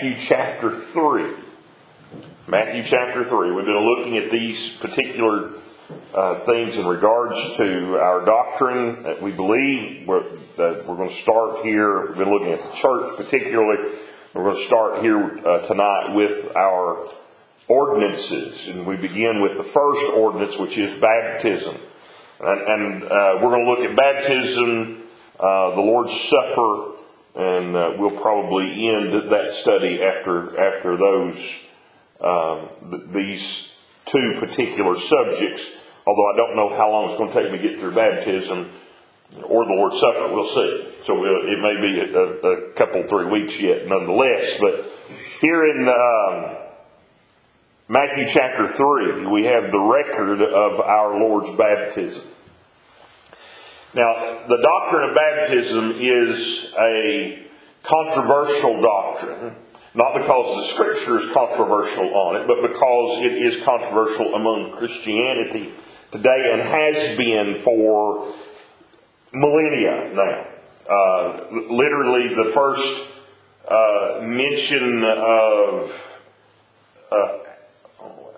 Matthew chapter 3. We've been looking at these particular things in regards to our doctrine that we believe. We're going to start here. We've been looking at the church particularly. We're going to start here tonight with our ordinances. And we begin with the first ordinance, which is baptism. And we're going to look at baptism, the Lord's Supper, and we'll probably end that study after those these two particular subjects. Although I don't know how long it's going to take me to get through baptism or the Lord's Supper, we'll see. So it may be a couple, 3 weeks yet, nonetheless. But here in Matthew chapter 3, we have the record of our Lord's baptism. Now, the doctrine of baptism is a controversial doctrine, not because the Scripture is controversial on it, but because it is controversial among Christianity today and has been for millennia now. Literally, the first mention of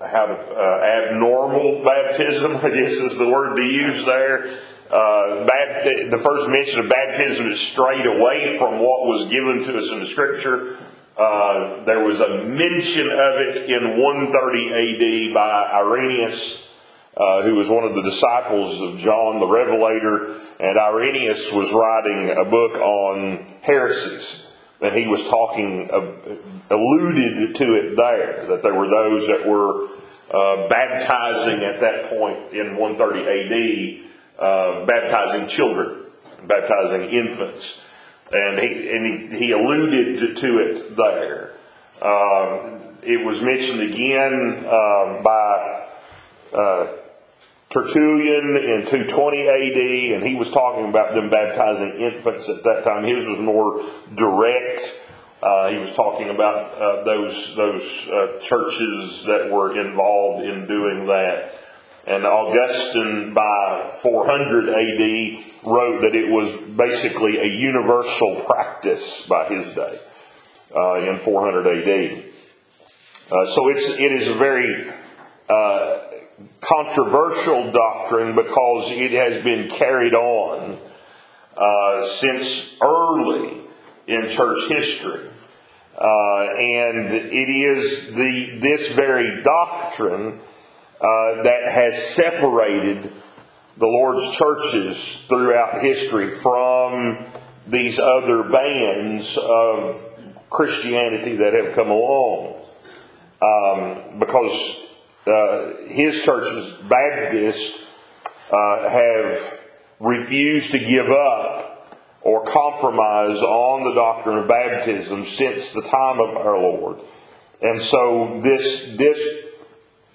abnormal baptism, I guess is the word to use there. The first mention of baptism is strayed away from what was given to us in the Scripture. There was a mention of it in 130 AD by Irenaeus, who was one of the disciples of John the Revelator. And Irenaeus was writing a book on heresies. And he was alluded to it there, that there were those that were baptizing at that point in 130 AD. Baptizing children, baptizing infants, and he alluded to it there. It was mentioned again by Tertullian in 220 A.D., and he was talking about them baptizing infants at that time. His was more direct. He was talking about those churches that were involved in doing that. And Augustine, by 400 AD, wrote that it was basically a universal practice by his day, in 400 AD. So it is a very controversial doctrine because it has been carried on since early in church history. And it is this very doctrine that has separated the Lord's churches throughout history from these other bands of Christianity that have come along. Because his churches, Baptists, have refused to give up or compromise on the doctrine of baptism since the time of our Lord. And so this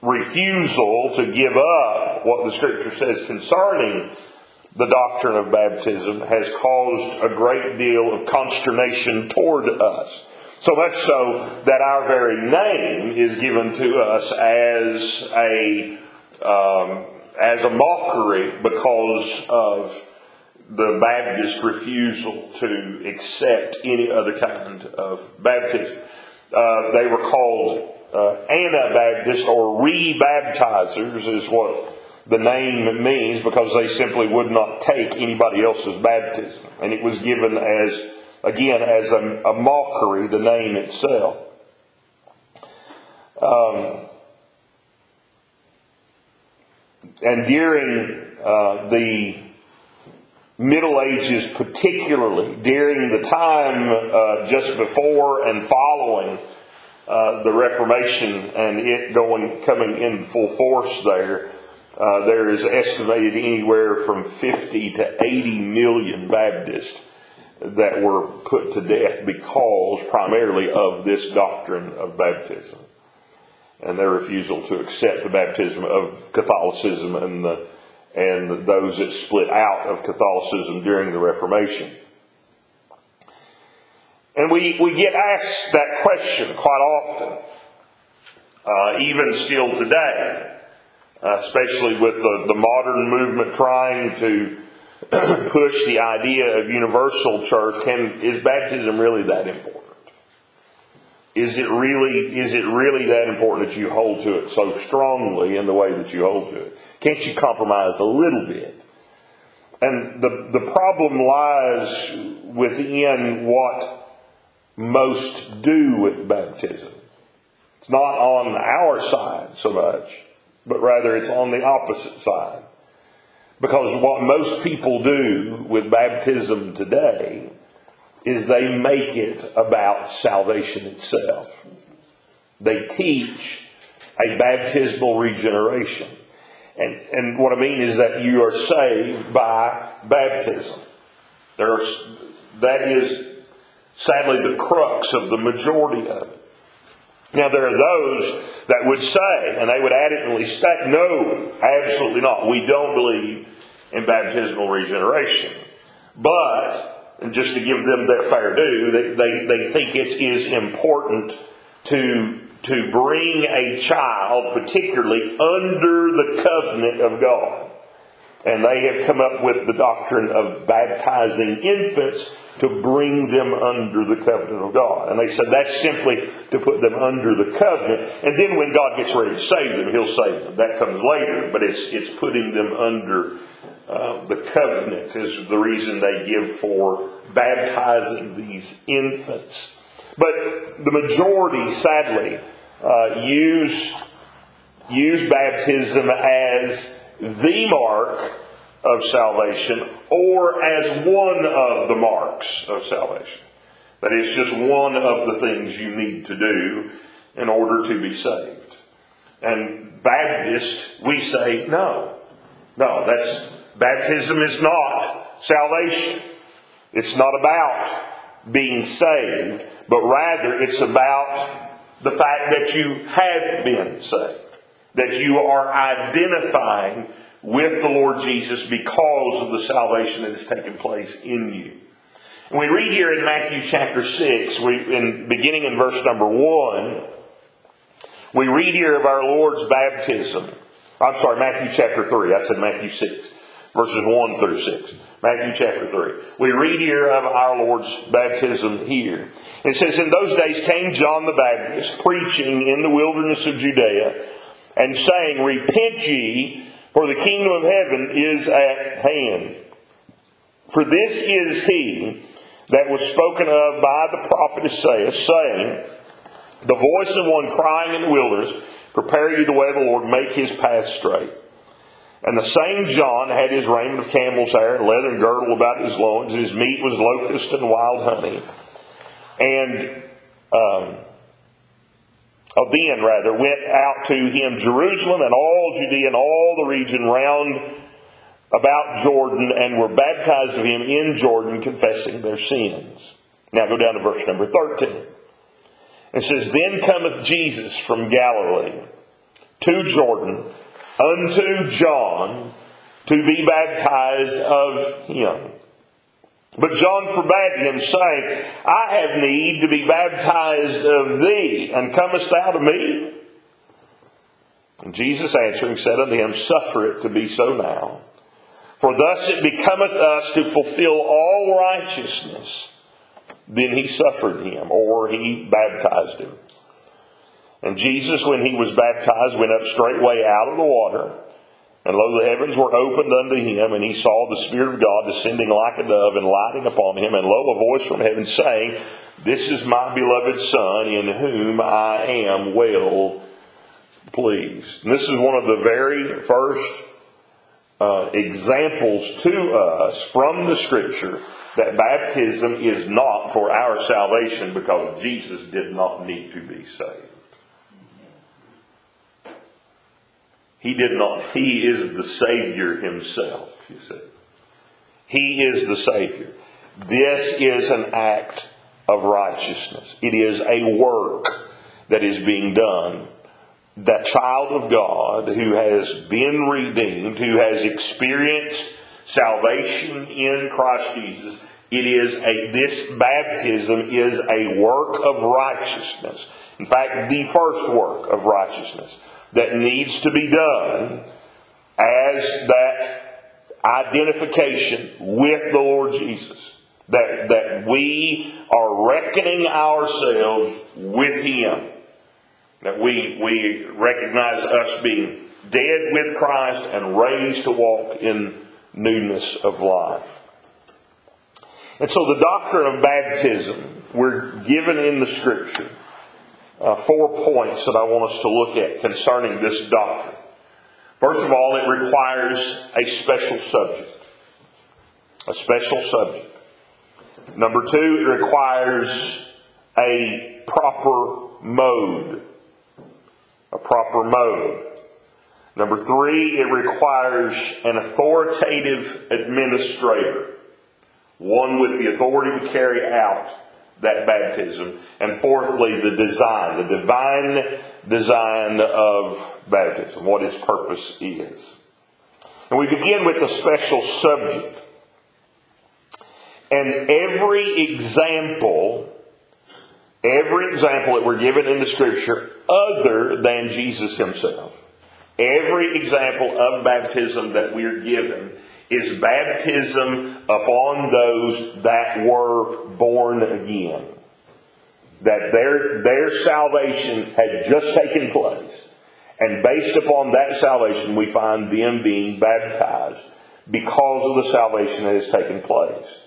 refusal to give up what the Scripture says concerning the doctrine of baptism has caused a great deal of consternation toward us. So much so that our very name is given to us as a mockery because of the Baptist refusal to accept any other kind of baptism. They were called Anabaptist or re-baptizers is what the name means, because they simply would not take anybody else's baptism. And it was given as a mockery, the name itself. And during the Middle Ages particularly, during the time just before and following the Reformation and it coming in full force there, there is estimated anywhere from 50 to 80 million Baptists that were put to death because primarily of this doctrine of baptism and their refusal to accept the baptism of Catholicism and those that split out of Catholicism during the Reformation. And we get asked that question quite often, even still today, especially with the modern movement trying to push the idea of universal church. Is baptism really that important? Is it really that important that you hold to it so strongly in the way that you hold to it? Can't you compromise a little bit? And the problem lies within what most do with baptism. It's not on our side so much, but rather it's on the opposite side. Because what most people do with baptism today is they make it about salvation itself. They teach a baptismal regeneration. And what I mean is that you are saved by baptism. That is sadly the crux of the majority of it. Now there are those that would say, and they would adamantly state, no, absolutely not. We don't believe in baptismal regeneration. But, and just to give them their fair due, they think it is important to bring a child, particularly under the covenant of God. And they have come up with the doctrine of baptizing infants to bring them under the covenant of God. And they said that's simply to put them under the covenant. And then when God gets ready to save them, He'll save them. That comes later, but it's putting them under the covenant is the reason they give for baptizing these infants. But the majority, sadly, use baptism as the mark of salvation, or as one of the marks of salvation. That it's just one of the things you need to do in order to be saved. And Baptists, we say, no, baptism is not salvation. It's not about being saved, but rather it's about the fact that you have been saved. That you are identifying with the Lord Jesus because of the salvation that has taken place in you. And we read here in Matthew chapter 6, beginning in verse number 1, we read here of our Lord's baptism. I'm sorry, Matthew chapter 3. I said Matthew 6, verses 1 through 6. Matthew chapter 3. We read here of our Lord's baptism here. It says, "In those days came John the Baptist, preaching in the wilderness of Judea, and saying, Repent ye, for the kingdom of heaven is at hand. For this is he that was spoken of by the prophet Isaiah, saying, The voice of one crying in the wilderness, Prepare ye the way of the Lord, make his path straight. And the same John had his raiment of camel's hair, and leathern girdle about his loins, and his meat was locusts and wild honey. And went out to him Jerusalem and all Judea and all the region round about Jordan, and were baptized of him in Jordan, confessing their sins." Now go down to verse number 13. It says, "Then cometh Jesus from Galilee to Jordan unto John to be baptized of him. But John forbade him, saying, I have need to be baptized of thee, and comest thou to me? And Jesus answering said unto him, Suffer it to be so now. For thus it becometh us to fulfill all righteousness. Then he suffered him," or he baptized him. "And Jesus, when he was baptized, went up straightway out of the water. And lo, the heavens were opened unto him, and he saw the Spirit of God descending like a dove and lighting upon him. And lo, a voice from heaven saying, This is my beloved Son, in whom I am well pleased." And this is one of the very first examples to us from the Scripture that baptism is not for our salvation, because Jesus did not need to be saved. He did not. He is the Savior himself, you see. He is the Savior. This is an act of righteousness. It is a work that is being done. The child of God who has been redeemed, who has experienced salvation in Christ Jesus, this baptism is a work of righteousness. In fact, the first work of righteousness that needs to be done as that identification with the Lord Jesus. that we are reckoning ourselves with Him. That we recognize us being dead with Christ and raised to walk in newness of life. And so the doctrine of baptism, we're given in the Scripture 4 points that I want us to look at concerning this doctrine. First of all, it requires a special subject. A special subject. Number 2, it requires a proper mode. A proper mode. Number 3, it requires an authoritative administrator. One with the authority to carry out that baptism. And fourthly, the design, the divine design of baptism, what its purpose is. And we begin with the special subject. And every example that we're given in the Scripture other than Jesus Himself, every example of baptism that we're given is baptism upon those that were born again. That their salvation had just taken place. And based upon that salvation, we find them being baptized because of the salvation that has taken place.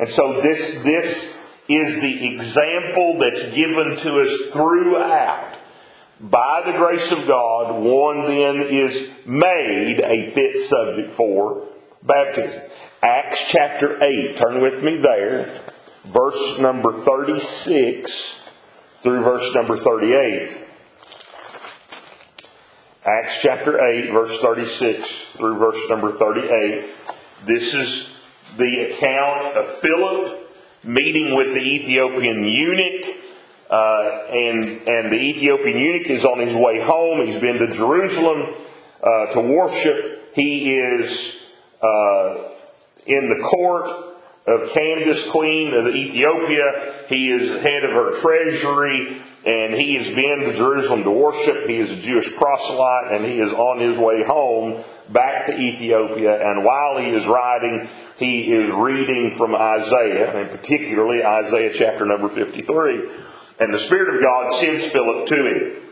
And so this is the example that's given to us throughout. By the grace of God, one then is made a fit subject for baptism. Acts chapter 8. Turn with me there. Verse number 36 through verse number 38. Acts chapter 8, verse 36 through verse number 38. This is the account of Philip meeting with the Ethiopian eunuch. And the Ethiopian eunuch is on his way home. He's been to Jerusalem to worship. He is in the court of Candace, queen of Ethiopia. He is the head of her treasury, and he has been to Jerusalem to worship. He is a Jewish proselyte, and he is on his way home back to Ethiopia. And while he is riding, he is reading from Isaiah, and particularly Isaiah chapter number 53. And the Spirit of God sends Philip to him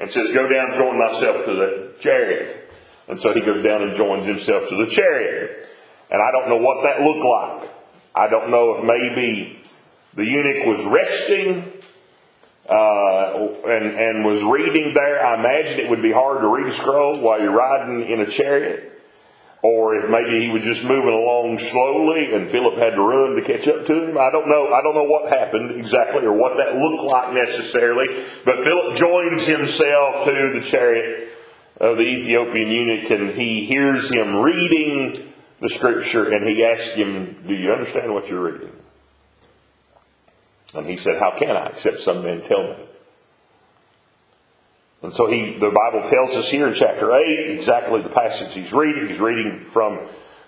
and says, "Go down and join myself to the chariot." And so he goes down and joins himself to the chariot. And I don't know what that looked like. I don't know if maybe the eunuch was resting and was reading there. I imagine it would be hard to read a scroll while you're riding in a chariot. Or if maybe he was just moving along slowly and Philip had to run to catch up to him. I don't know. I don't know what happened exactly or what that looked like necessarily. But Philip joins himself to the chariot of the Ethiopian eunuch, and he hears him reading the Scripture, and he asks him, "Do you understand what you're reading?" And he said, "How can I except some man tell me?" And so the Bible tells us here in chapter 8 exactly the passage he's reading. He's reading from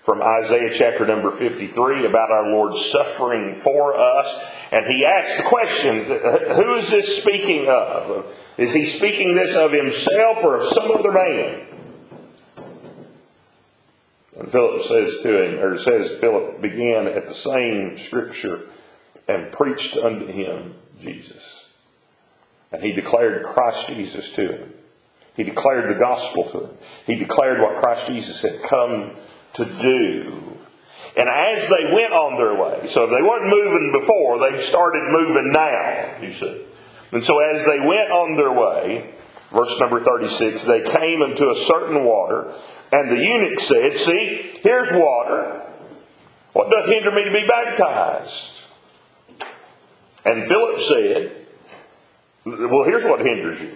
Isaiah chapter number 53 about our Lord's suffering for us. And he asks the question, who is this speaking of? Is he speaking this of himself or of some other man? And Philip began at the same Scripture and preached unto him Jesus. And he declared Christ Jesus to him. He declared the gospel to him. He declared what Christ Jesus had come to do. And as they went on their way, so they weren't moving before, they started moving now, you see. And so as they went on their way, verse number 36, they came unto a certain water, and the eunuch said, "See, here's water. What doth hinder me to be baptized?" And Philip said, "Well, here's what hinders you.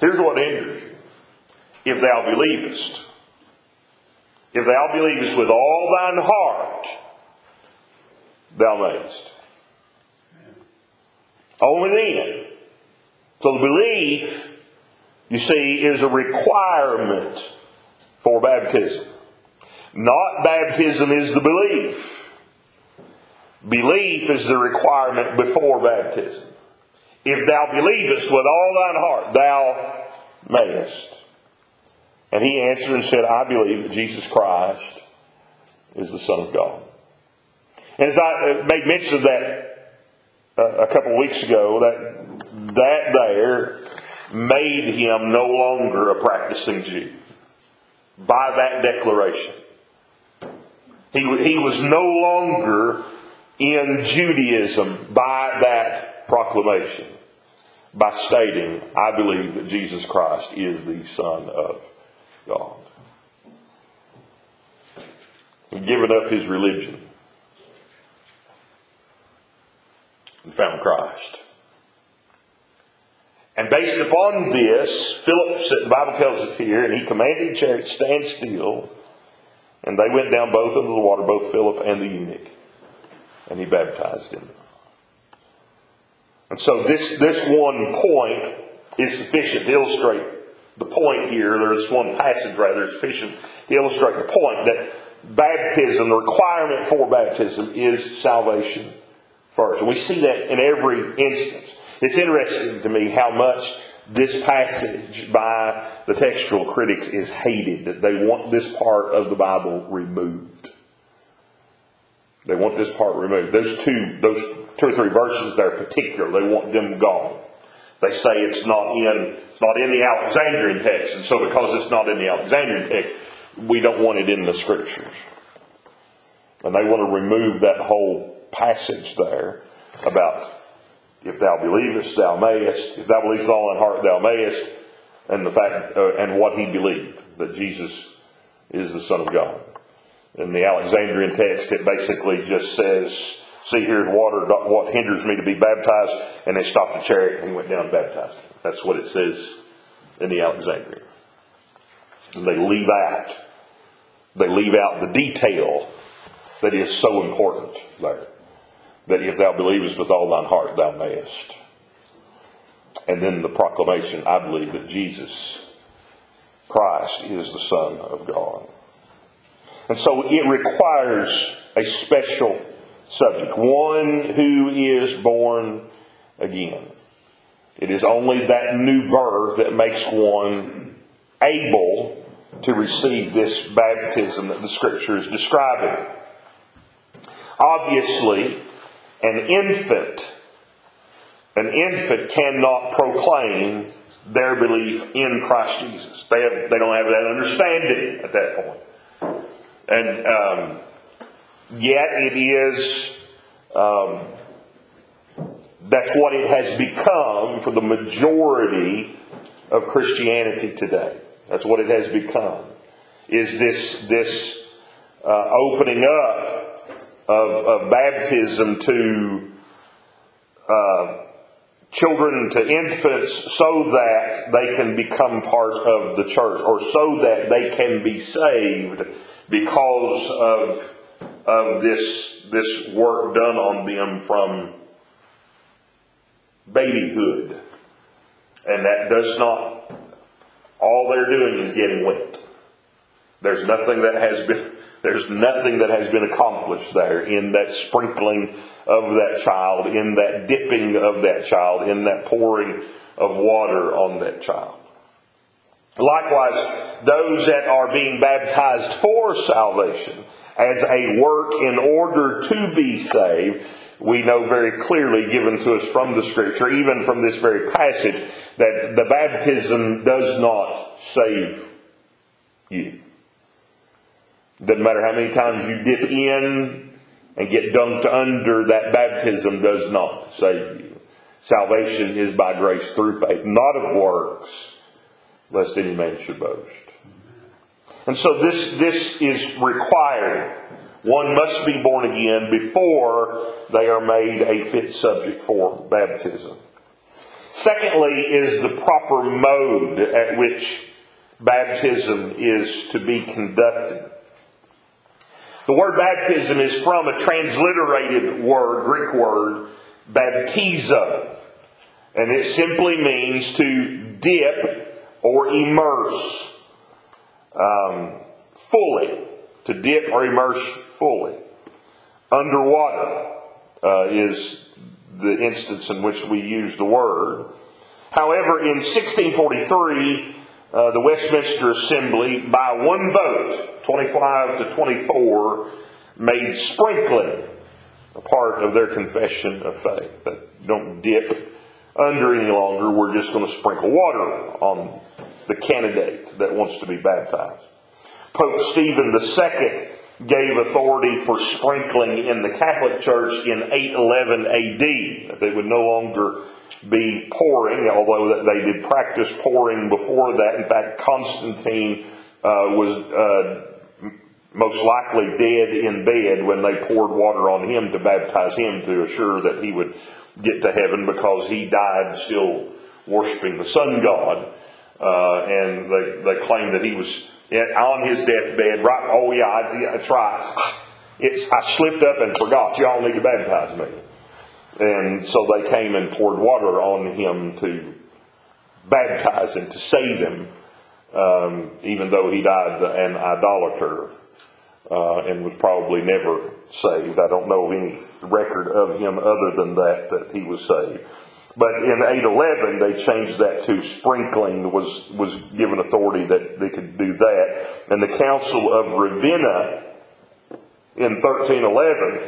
Here's what hinders you. If thou believest. If thou believest with all thine heart, thou mayest." Only then. So the belief, you see, is a requirement for baptism. Not baptism is the belief. Belief is the requirement before baptism. If thou believest with all thine heart, thou mayest. And he answered and said, "I believe that Jesus Christ is the Son of God." As I made mention of that a couple of weeks ago, that there made him no longer a practicing Jew by that declaration. He was no longer in Judaism by that proclamation, by stating, I believe that Jesus Christ is the Son of God. He'd given up his religion and found Christ. And based upon this, Philip, the Bible tells us here, and he commanded the chariot, stand still. And they went down both into the water, both Philip and the eunuch. And he baptized him. And so this one point is sufficient to illustrate the point here. There's one passage rather sufficient to illustrate the point that baptism, the requirement for baptism, is salvation first. And we see that in every instance. It's interesting to me how much this passage by the textual critics is hated, that they want this part of the Bible removed. They want this part removed. Those two or three verses there in particular, they want them gone. They say it's not in the Alexandrian text, and so because it's not in the Alexandrian text, we don't want it in the Scriptures. And they want to remove that whole passage there about, if thou believest, thou mayest. If thou believest with all thy heart, thou mayest. And the fact, and what he believed, that Jesus is the Son of God. In the Alexandrian text, it basically just says, see, here's water, what hinders me to be baptized? And they stopped the chariot and he went down and baptized him. That's what it says in the Alexandrian. And they leave out the detail that is so important there. That if thou believest with all thine heart, thou mayest. And then the proclamation, I believe that Jesus Christ is the Son of God. And so it requires a special subject, one who is born again. It is only that new birth that makes one able to receive this baptism that the Scripture is describing. Obviously, An infant cannot proclaim their belief in Christ Jesus. They don't have that understanding at that point. And yet it is, that's what it has become for the majority of Christianity today. That's what it has become, is this opening up of baptism to children, to infants, so that they can become part of the church, or so that they can be saved because of this work done on them from babyhood. And that does not, all they're doing is getting wet. There's nothing that has been accomplished there in that sprinkling of that child, in that dipping of that child, in that pouring of water on that child. Likewise, those that are being baptized for salvation as a work in order to be saved, we know very clearly, given to us from the Scripture, even from this very passage, that the baptism does not save you. Doesn't matter how many times you dip in and get dunked under, that baptism does not save you. Salvation is by grace through faith, not of works, lest any man should boast. And so this is required. One must be born again before they are made a fit subject for baptism. Secondly is the proper mode at which baptism is to be conducted. The word baptism is from a transliterated word, Greek word, baptizo. And it simply means to dip or immerse fully. To dip or immerse fully. Underwater is the instance in which we use the word. However, in 1643, the Westminster Assembly, by one vote, 25 to 24, made sprinkling a part of their confession of faith. But don't dip under any longer. We're just going to sprinkle water on the candidate that wants to be baptized. Pope Stephen II gave authority for sprinkling in the Catholic Church in 811 AD. They would no longer be pouring, although they did practice pouring before that. In fact, Constantine was most likely dead in bed when they poured water on him to baptize him to assure that he would get to heaven, because he died still worshiping the sun god. And they claimed that he was on his deathbed, right? Oh yeah, that's right. I slipped up and forgot. Y'all need to baptize me. And so they came and poured water on him to baptize him, to save him, even though he died an idolater and was probably never saved. I don't know any record of him other than that he was saved. But in 811, they changed that to sprinkling, was given authority that they could do that. And the Council of Ravenna in 1311,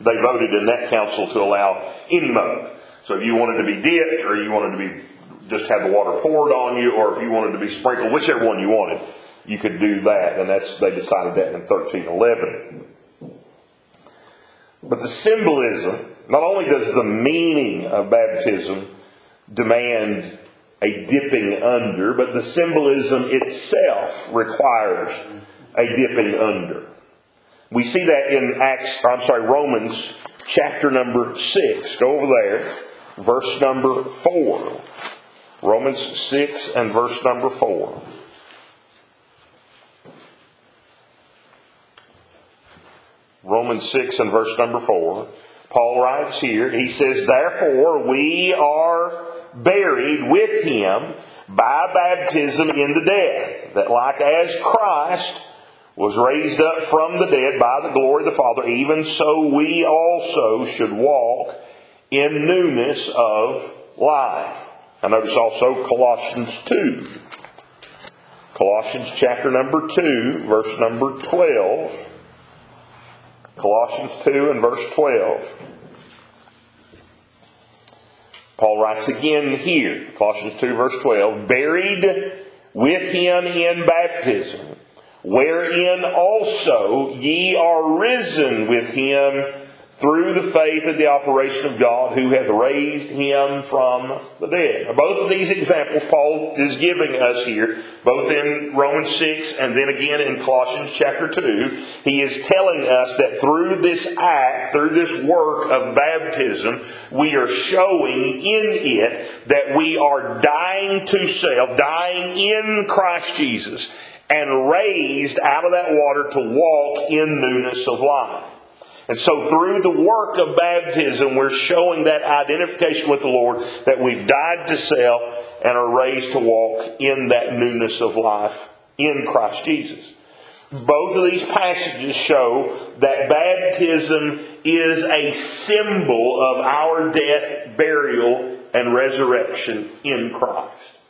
they voted in that council to allow any mode. So if you wanted to be dipped, or you wanted to be just have the water poured on you, or if you wanted to be sprinkled, whichever one you wanted, you could do that. And they decided that in 1311. But the symbolism, not only does the meaning of baptism demand a dipping under, but the symbolism itself requires a dipping under. We see that in Romans chapter number 6. Go over there, verse number 4. Romans 6 and verse number 4. Romans 6 and verse number 4. Paul writes here, he says, "Therefore we are buried with him by baptism into death, that like as Christ was raised up from the dead by the glory of the Father, even so we also should walk in newness of life." I notice also Colossians 2. Colossians chapter number 2, verse number 12. Colossians 2 and verse 12. Paul writes again here, Colossians 2 verse 12, "Buried with him in baptism, wherein also ye are risen with him through the faith of the operation of God, who hath raised him from the dead." Now, both of these examples Paul is giving us here, both in Romans 6 and then again in Colossians chapter 2. He is telling us that through this act, through this work of baptism, we are showing in it that we are dying to self, dying in Christ Jesus, and raised out of that water to walk in newness of life. And so through the work of baptism, we're showing that identification with the Lord, that we've died to self and are raised to walk in that newness of life in Christ Jesus. Both of these passages show that baptism is a symbol of our death, burial, and resurrection in Christ.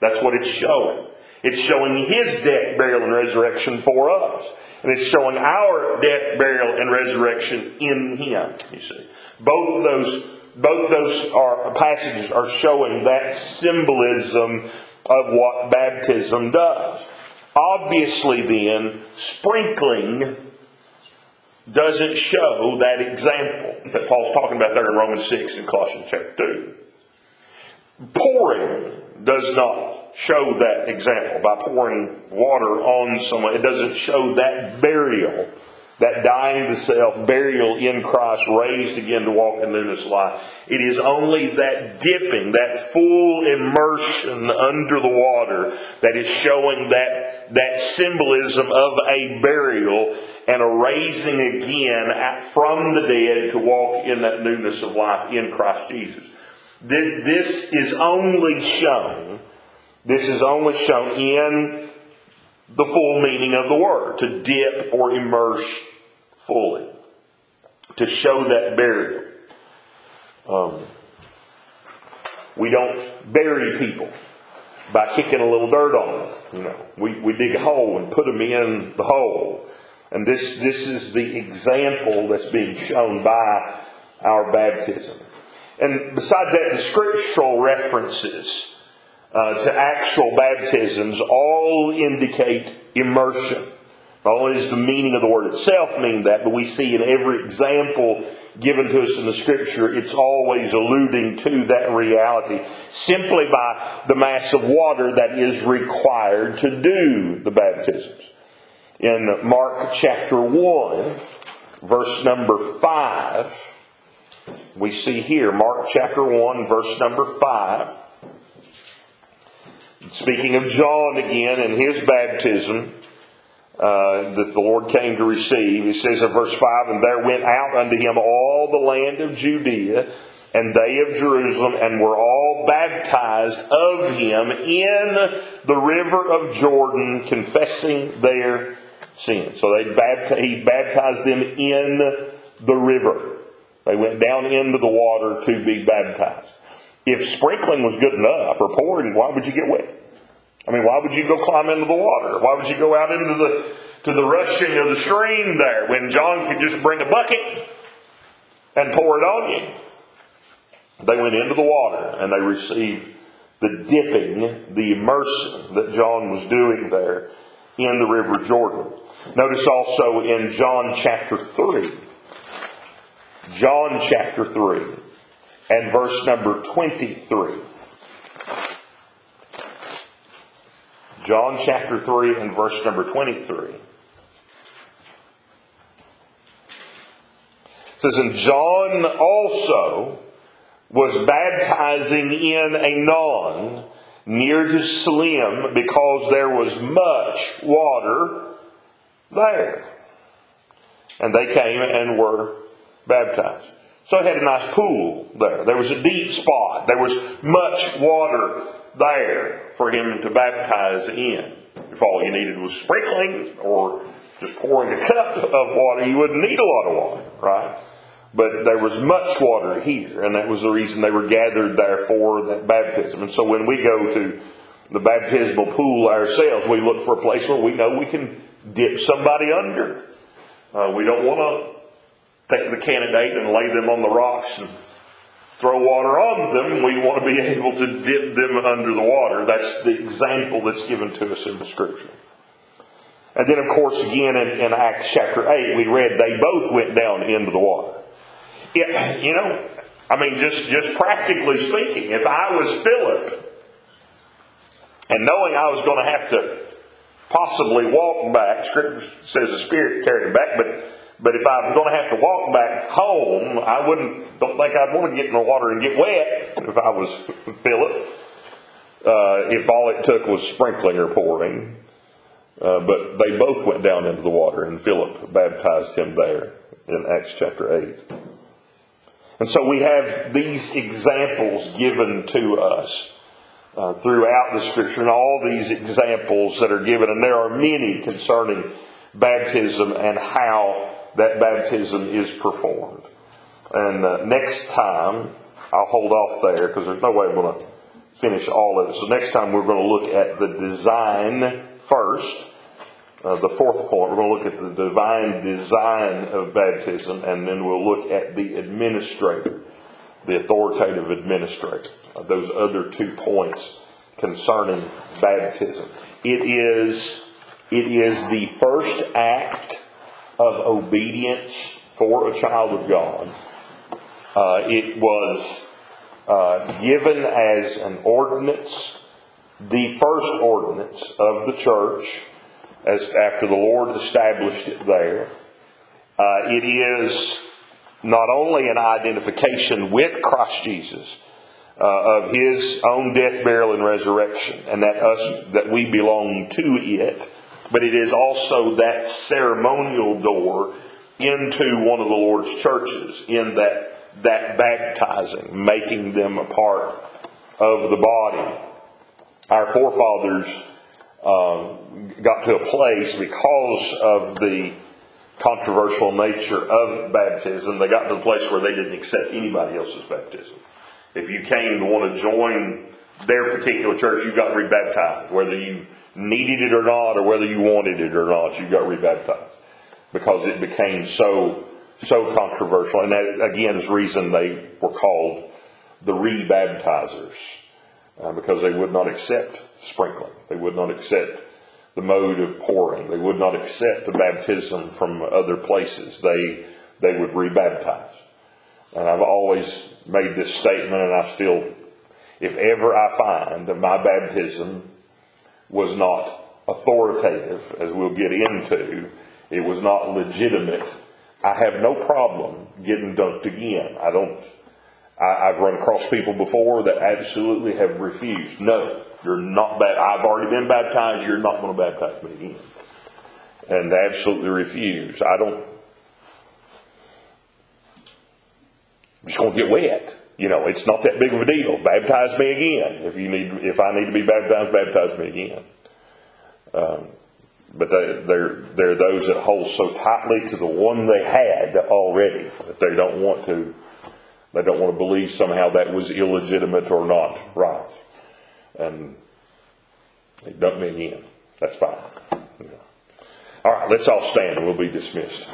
That's what it's showing. It's showing His death, burial, and resurrection for us. And it's showing our death, burial, and resurrection in Him, you see. Both those passages are showing that symbolism of what baptism does. Obviously then, sprinkling doesn't show that example that Paul's talking about there in Romans 6 and Colossians chapter 2. Pouring does not show that example. By pouring water on someone, it doesn't show that burial, that dying to self, burial in Christ, raised again to walk in newness of life. It is only that dipping, that full immersion under the water, that is showing that symbolism of a burial and a raising again from the dead to walk in that newness of life in Christ Jesus. This is only shown in the full meaning of the word, to dip or immerse fully, to show that burial. We don't bury people by kicking a little dirt on them. You know, we dig a hole and put them in the hole. And this is the example that's being shown by our baptism. And besides that, the scriptural references to actual baptisms all indicate immersion. Not only does the meaning of the word itself mean that, but we see in every example given to us in the Scripture, it's always alluding to that reality simply by the mass of water that is required to do the baptisms. In Mark chapter 1, verse number 5, we see here, Mark chapter 1, verse number 5, speaking of John again and his baptism, that the Lord came to receive. It says in verse 5, "And there went out unto him all the land of Judea, and they of Jerusalem, and were all baptized of him in the river of Jordan, confessing their sins." So he baptized them in the river. They went down into the water to be baptized. If sprinkling was good enough, or pouring, why would you get wet? I mean, why would you go climb into the water? Why would you go out into the rushing of the stream there when John could just bring a bucket and pour it on you? They went into the water and they received the dipping, the immersion that John was doing there in the River Jordan. Notice also in John chapter 3, John chapter 3 and verse number 23. John chapter 3 and verse number 23. It says, "And John also was baptizing in Aenon near to Siloam, because there was much water there. And they came and were baptized." So it had a nice pool there. There was a deep spot. There was much water there for him to baptize in. If all you needed was sprinkling or just pouring a cup of water, you wouldn't need a lot of water, right? But there was much water here, and that was the reason they were gathered there for that baptism. And so when we go to the baptismal pool ourselves, we look for a place where we know we can dip somebody under. We don't want to take the candidate and lay them on the rocks and throw water on them. We want to be able to dip them under the water. That's the example that's given to us in the Scripture. And then, of course, again in Acts chapter 8, we read they both went down into the water. Just practically speaking, if I was Philip, and knowing I was going to have to possibly walk back, Scripture says the Spirit carried him back, But if I was going to have to walk back home, I don't think I'd want to get in the water and get wet if I was Philip. If all it took was sprinkling or pouring. But they both went down into the water, and Philip baptized him there in Acts chapter 8. And so we have these examples given to us throughout the Scripture, and all these examples that are given, and there are many concerning baptism and how that baptism is performed. And next time, I'll hold off there because there's no way I'm going to finish all of it. So next time we're going to look at the design first. The fourth point, we're going to look at the divine design of baptism, and then we'll look at the administrator, the authoritative administrator. Those other 2 points concerning baptism. It is the first act of obedience for a child of God. It was given as an ordinance, the first ordinance of the church, as after the Lord established it there. It is not only an identification with Christ Jesus, of His own death, burial, and resurrection, and that we belong to it, but it is also that ceremonial door into one of the Lord's churches in that baptizing, making them a part of the body. Our forefathers got to a place because of the controversial nature of baptism. They got to a place where they didn't accept anybody else's baptism. If you came to want to join their particular church, you got rebaptized, whether you needed it or not, or whether you wanted it or not, you got rebaptized. because it became so controversial. And that, again, is the reason they were called the rebaptizers, because they would not accept sprinkling. They would not accept the mode of pouring. They would not accept the baptism from other places. They would rebaptize. And I've always made this statement, and I still, if ever I find that my baptism was not authoritative, as we'll get into, it was not legitimate, I have no problem getting dunked again. I've run across people before that absolutely have refused. No, you're not baptized. I've already been baptized. You're not going to baptize me again. And they absolutely refuse. I'm just going to get wet. You know, it's not that big of a deal. Baptize me again. If I need to be baptized, baptize me again. But they're those that hold so tightly to the one they had already that they don't want to believe somehow that was illegitimate or not right. And they dumped me again. That's fine. Yeah. All right, let's all stand. We'll be dismissed.